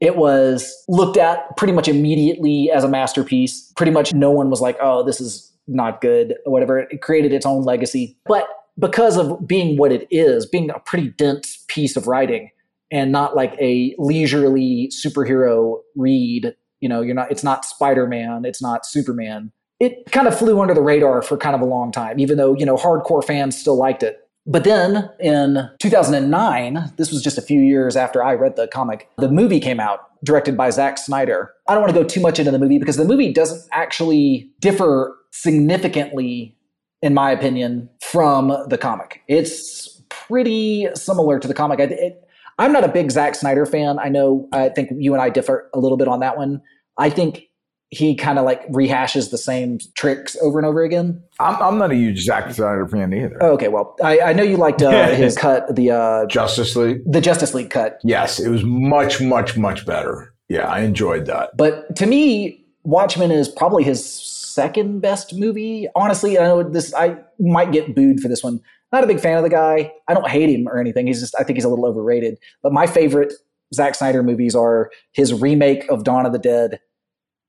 It was looked at pretty much immediately as a masterpiece. Pretty much no one was like, oh, this is not good or whatever. It created its own legacy. But because of being what it is, being a pretty dense piece of writing and not like a leisurely superhero read, you know, you're not, it's not Spider-Man, it's not Superman. It kind of flew under the radar for kind of a long time, even though, you know, hardcore fans still liked it. But then in two thousand nine, this was just a few years after I read the comic, the movie came out, directed by Zack Snyder. I don't want to go too much into the movie because the movie doesn't actually differ significantly, in my opinion, from the comic. It's pretty similar to the comic. I, it, I'm not a big Zack Snyder fan. I know, I think you and I differ a little bit on that one. I think he kind of like rehashes the same tricks over and over again. I'm, I'm not a huge Zack Snyder fan either. Oh, okay, well, I, I know you liked uh, his cut, the uh, Justice League, the Justice League cut. Yes, it was much, much, much better. Yeah, I enjoyed that. But to me, Watchmen is probably his second best movie. Honestly, I know this. I might get booed for this one. Not a big fan of the guy. I don't hate him or anything. He's just, I think he's a little overrated. But my favorite Zack Snyder movies are his remake of Dawn of the Dead,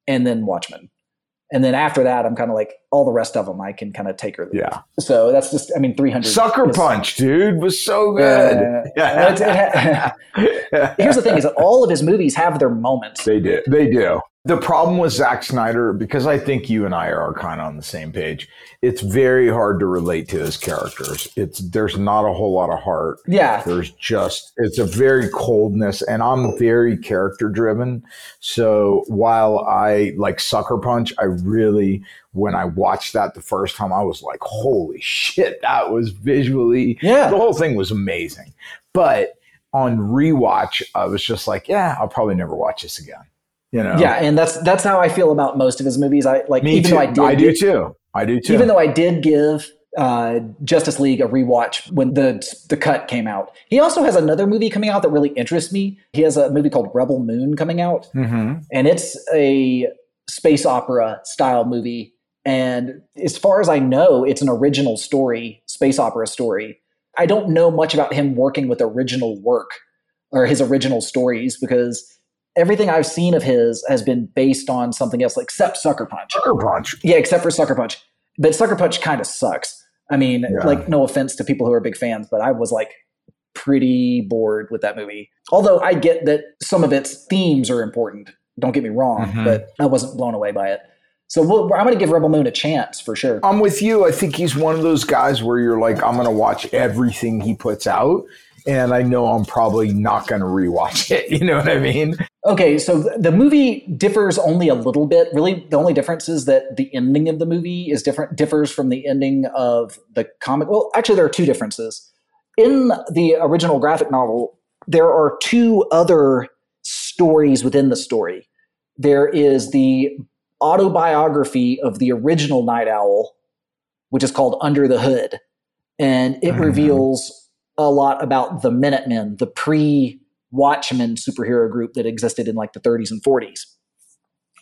and then Watchmen. And then after that, I'm kind of like, all the rest of them, I can kind of take or leave. Yeah. So that's just, I mean, three hundred. Sucker is, Punch, dude, was so good. Uh, yeah. Here's the thing is that all of his movies have their moments. They do. They do. The problem with Zack Snyder, because I think you and I are kind of on the same page, it's very hard to relate to his characters. It's There's not a whole lot of heart. Yeah. There's just, it's a very coldness, and I'm very character driven. So while I like Sucker Punch, I really, when I watched that the first time, I was like, holy shit, that was visually, yeah. The whole thing was amazing. But on rewatch, I was just like, yeah, I'll probably never watch this again. You know? Yeah, and that's that's how I feel about most of his movies. I like, Me even too. though I did, I do too. I do too. Even though I did give uh, Justice League a rewatch when the the cut came out. He also has another movie coming out that really interests me. He has a movie called Rebel Moon coming out, mm-hmm. and it's a space opera style movie. And as far as I know, it's an original story, space opera story. I don't know much about him working with original work or his original stories because everything I've seen of his has been based on something else, like except Sucker Punch. Sucker Punch. Yeah, except for Sucker Punch. But Sucker Punch kind of sucks. I mean, yeah. like, no offense to people who are big fans, but I was like pretty bored with that movie. Although I get that some of its themes are important. Don't get me wrong, mm-hmm. but I wasn't blown away by it. So we'll, I'm going to give Rebel Moon a chance for sure. I'm with you. I think he's one of those guys where you're like, I'm going to watch everything he puts out. And I know I'm probably not going to rewatch it. You know what I mean? Okay, so the movie differs only a little bit. Really, the only difference is that the ending of the movie is different, differs from the ending of the comic. Well, actually, there are two differences. In the original graphic novel, there are two other stories within the story. There is the autobiography of the original Night Owl, which is called Under the Hood. And it mm-hmm. reveals a lot about the Minutemen, the pre-Watchmen superhero group that existed in like the thirties and forties.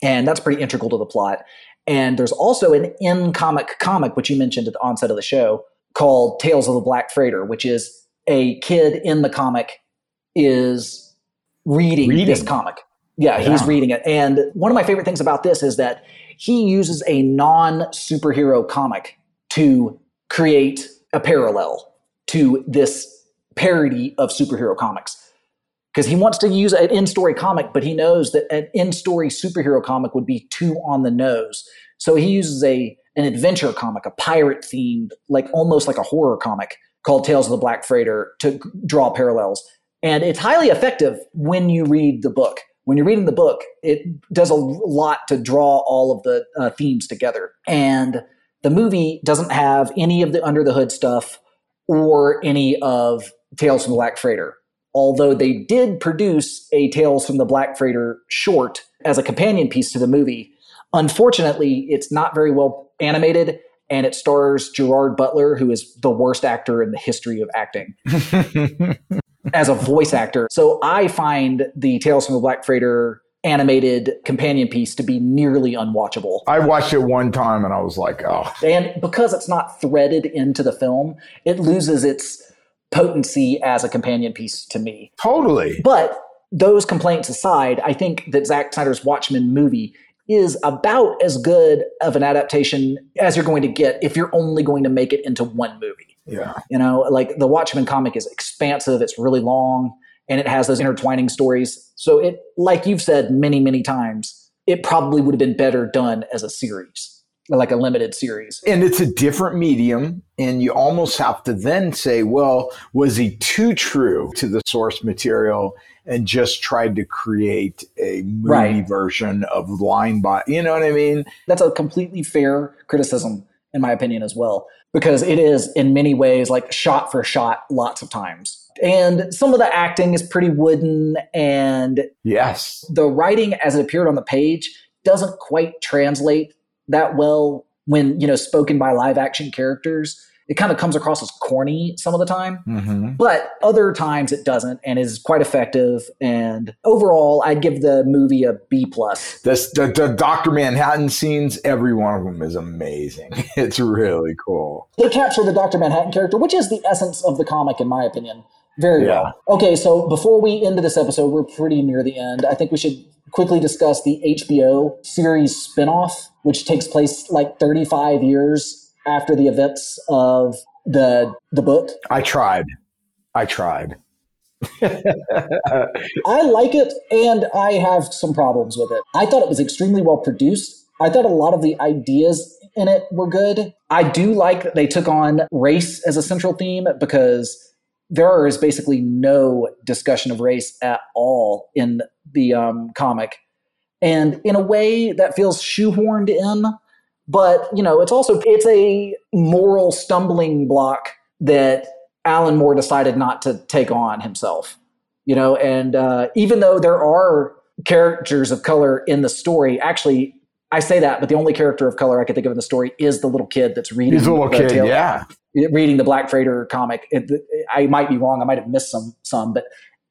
And that's pretty integral to the plot. And there's also an in-comic comic, which you mentioned at the onset of the show, called Tales of the Black Freighter, which is a kid in the comic is reading, reading. this comic. Yeah, yeah, he's reading it. And one of my favorite things about this is that he uses a non-superhero comic to create a parallel to this parody of superhero comics. Because he wants to use an in-story comic, but he knows that an in-story superhero comic would be too on the nose. So he uses a an adventure comic, a pirate-themed, like almost like a horror comic called Tales of the Black Freighter to draw parallels. And it's highly effective when you read the book. When you're reading the book, it does a lot to draw all of the uh, themes together. And the movie doesn't have any of the Under the Hood stuff or any of Tales from the Black Freighter, although they did produce a Tales from the Black Freighter short as a companion piece to the movie. Unfortunately, it's not very well animated, and it stars Gerard Butler, who is the worst actor in the history of acting as a voice actor. So I find the Tales from the Black Freighter animated companion piece to be nearly unwatchable. I watched it one time and I was like, oh. And because it's not threaded into the film, it loses its potency as a companion piece to me. Totally. But those complaints aside, I think that Zack Snyder's Watchmen movie is about as good of an adaptation as you're going to get if you're only going to make it into one movie. Yeah. You know, like the Watchmen comic is expansive, it's really long, and it has those intertwining stories. So it, like you've said many, many times, it probably would have been better done as a series, like a limited series. And it's a different medium. And you almost have to then say, well, was he too true to the source material and just tried to create a movie right. version of line by, you know what I mean? That's a completely fair criticism, in my opinion, as well, because it is in many ways like shot for shot lots of times. And some of the acting is pretty wooden, and yes, the writing as it appeared on the page doesn't quite translate that well when, you know, spoken by live action characters. It kind of comes across as corny some of the time, mm-hmm. but other times it doesn't and is quite effective. And overall, I'd give the movie a B plus. This, the, the Doctor Manhattan scenes, every one of them is amazing. It's really cool. They capture the Doctor Manhattan character, which is the essence of the comic, in my opinion. Very yeah. well. Okay, so before we end this episode, we're pretty near the end. I think we should quickly discuss the H B O series spinoff, which takes place like thirty-five years after the events of the the book. I tried. I tried. I like it, and I have some problems with it. I thought it was extremely well produced. I thought a lot of the ideas in it were good. I do like that they took on race as a central theme, because there is basically no discussion of race at all in the um, comic. And in a way, that feels shoehorned in. But, you know, it's also, it's a moral stumbling block that Alan Moore decided not to take on himself, you know, and uh, even though there are characters of color in the story, actually, I say that, but the only character of color I could think of in the story is the little kid that's reading. He's the little kid, tale, yeah. Reading the Black Freighter comic. It, I might be wrong. I might have missed some, some, but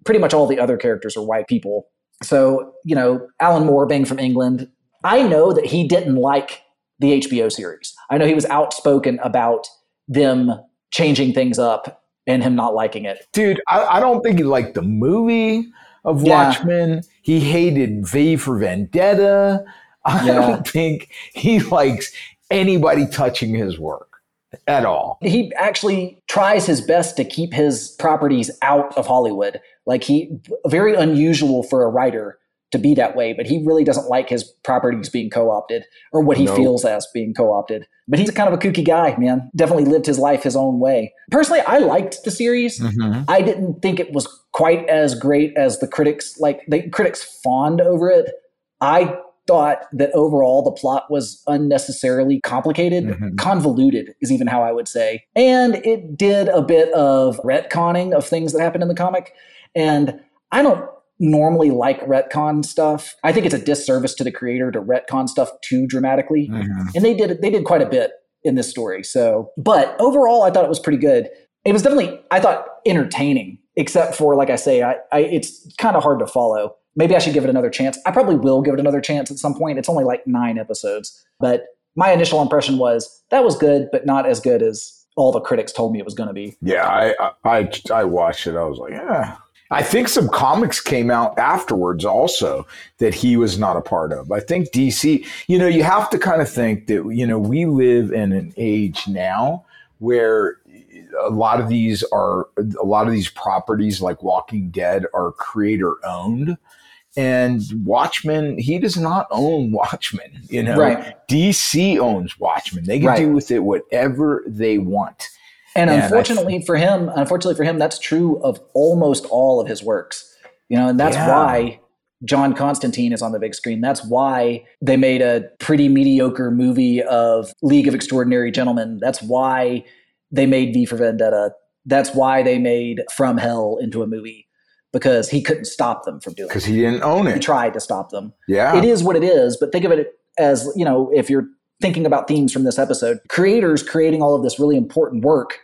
pretty much all the other characters are white people. So, you know, Alan Moore being from England, I know that he didn't like the H B O series. I know he was outspoken about them changing things up and him not liking it. Dude, I, I don't think he liked the movie of yeah. Watchmen. He hated V for Vendetta. I yeah. don't think he likes anybody touching his work at all. He actually tries his best to keep his properties out of Hollywood. Like, he, very unusual for a writer to be that way, but he really doesn't like his properties being co-opted, or what he no. feels as being co-opted. But he's kind of a kooky guy, man. Definitely lived his life his own way. Personally, I liked the series. Mm-hmm. I didn't think it was quite as great as the critics, like the critics fawned over it. I thought that overall the plot was unnecessarily complicated. Mm-hmm. Convoluted is even how I would say. And it did a bit of retconning of things that happened in the comic. And I don't normally like retcon stuff. I think it's a disservice to the creator to retcon stuff too dramatically. Mm-hmm. And they did they did quite a bit in this story. So, but overall, I thought it was pretty good. It was definitely, I thought, entertaining, except for, like I say, I, I it's kind of hard to follow. Maybe I should give it another chance. I probably will give it another chance at some point. It's only like nine episodes. But my initial impression was that was good, but not as good as all the critics told me it was going to be. Yeah, I, I, I watched it. I was like, yeah. I think some comics came out afterwards also that he was not a part of. I think D C, you know, you have to kind of think that, you know, we live in an age now where a lot of these are, a lot of these properties like Walking Dead are creator owned. And Watchmen, he does not own Watchmen, you know, right. D C owns Watchmen. They can right. do with it whatever they want. And unfortunately yeah, for him, unfortunately for him, that's true of almost all of his works, you know, and that's yeah. why John Constantine is on the big screen. That's why they made a pretty mediocre movie of League of Extraordinary Gentlemen. That's why they made V for Vendetta. That's why they made From Hell into a movie, because he couldn't stop them from doing it. Because he didn't own it. He tried to stop them. Yeah. It is what it is, but think of it as, you know, if you're thinking about themes from this episode, creators creating all of this really important work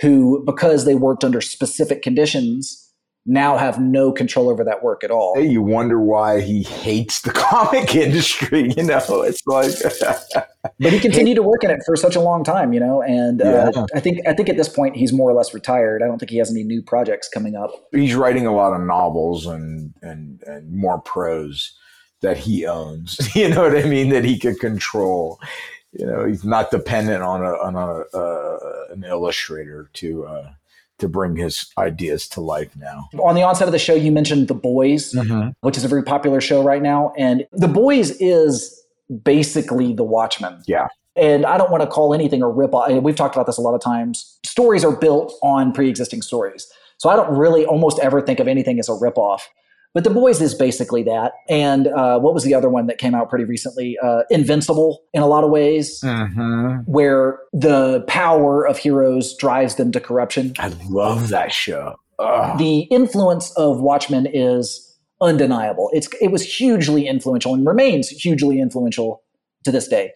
who, because they worked under specific conditions, now have no control over that work at all. Hey, you wonder why he hates the comic industry, you know, it's like... But he continued to work in it for such a long time, you know, and uh, yeah. I think I think at this point he's more or less retired. I don't think he has any new projects coming up. He's writing a lot of novels and and, and more prose that he owns, you know what I mean, that he could control. You know, he's not dependent on a on a uh, an illustrator to uh, to bring his ideas to life now. On the onset of the show, you mentioned The Boys, mm-hmm. which is a very popular show right now, and The Boys is basically the Watchmen. Yeah. And I don't want to call anything a ripoff. We've talked about this a lot of times. Stories are built on pre-existing stories. So I don't really almost ever think of anything as a ripoff. But The Boys is basically that. And uh, what was the other one that came out pretty recently? Uh, Invincible, in a lot of ways, mm-hmm. where the power of heroes drives them to corruption. I love that show. Ugh. The influence of Watchmen is undeniable. It's it was hugely influential and remains hugely influential to this day.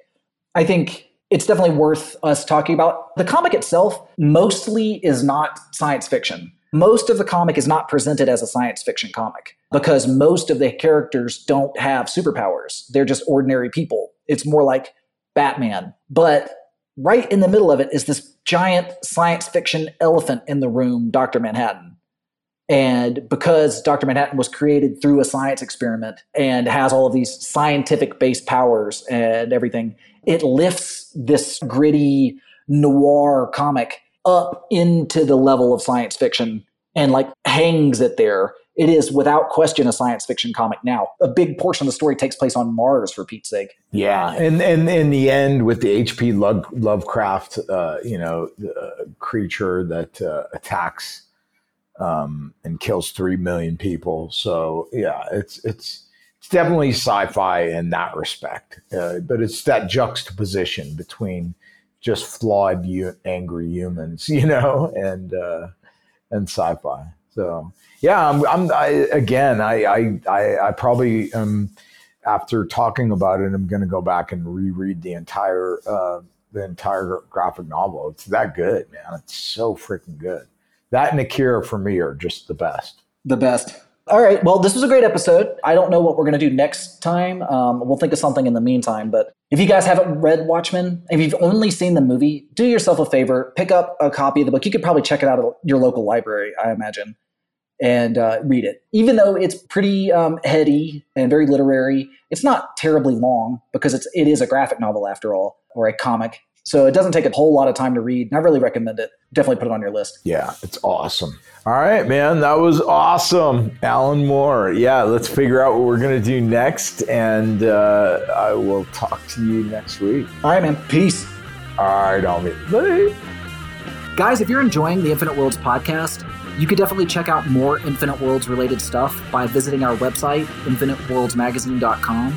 I think it's definitely worth us talking about. The comic itself mostly is not science fiction. Most of the comic is not presented as a science fiction comic because most of the characters don't have superpowers. They're just ordinary people. It's more like Batman. But right in the middle of it is this giant science fiction elephant in the room, Doctor Manhattan. And because Doctor Manhattan was created through a science experiment and has all of these scientific-based powers and everything, it lifts this gritty noir comic up into the level of science fiction and like hangs it there. It is without question a science fiction comic now. A big portion of the story takes place on Mars, for Pete's sake. Yeah, and and in the end, with the H P Love, Lovecraft, uh, you know, uh, creature that uh, attacks. Um, and kills three million people. So yeah, it's it's it's definitely sci-fi in that respect. Uh, but it's that juxtaposition between just flawed, u- angry humans, you know, and uh, and sci-fi. So yeah, I'm, I'm I, again, I I I probably um after talking about it, I'm going to go back and reread the entire uh, the entire graphic novel. It's that good, man. It's so freaking good. That and Akira for me are just the best. The best. All right. Well, this was a great episode. I don't know what we're going to do next time. Um, we'll think of something in the meantime. But if you guys haven't read Watchmen, if you've only seen the movie, do yourself a favor. Pick up a copy of the book. You could probably check it out at your local library, I imagine, and uh, read it. Even though it's pretty um, heady and very literary, it's not terribly long because it's it is a graphic novel after all, or a comic. So it doesn't take a whole lot of time to read, and I really recommend it. Definitely put it on your list. Yeah, it's awesome. All right, man, that was awesome. Alan Moore. Yeah, let's figure out what we're going to do next, and uh, I will talk to you next week. All right, man, peace. All right, I'll meet you later. Guys, if you're enjoying the Infinite Worlds podcast, you could definitely check out more Infinite Worlds-related stuff by visiting our website, infinite worlds magazine dot com.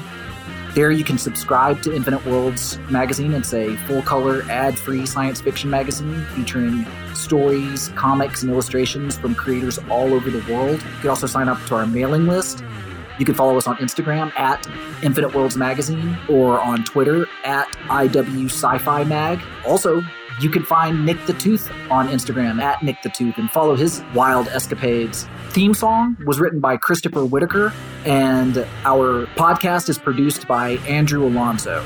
There you can subscribe to Infinite Worlds Magazine. It's a full-color, ad-free science fiction magazine featuring stories, comics, and illustrations from creators all over the world. You can also sign up to our mailing list. You can follow us on Instagram at Infinite Worlds Magazine or on Twitter at I W Sci-Fi Mag. Also, you can find Nick the Tooth on Instagram at Nick the Tooth and follow his wild escapades. Theme song was written by Christopher Whitaker, and our podcast is produced by Andrew Alonso.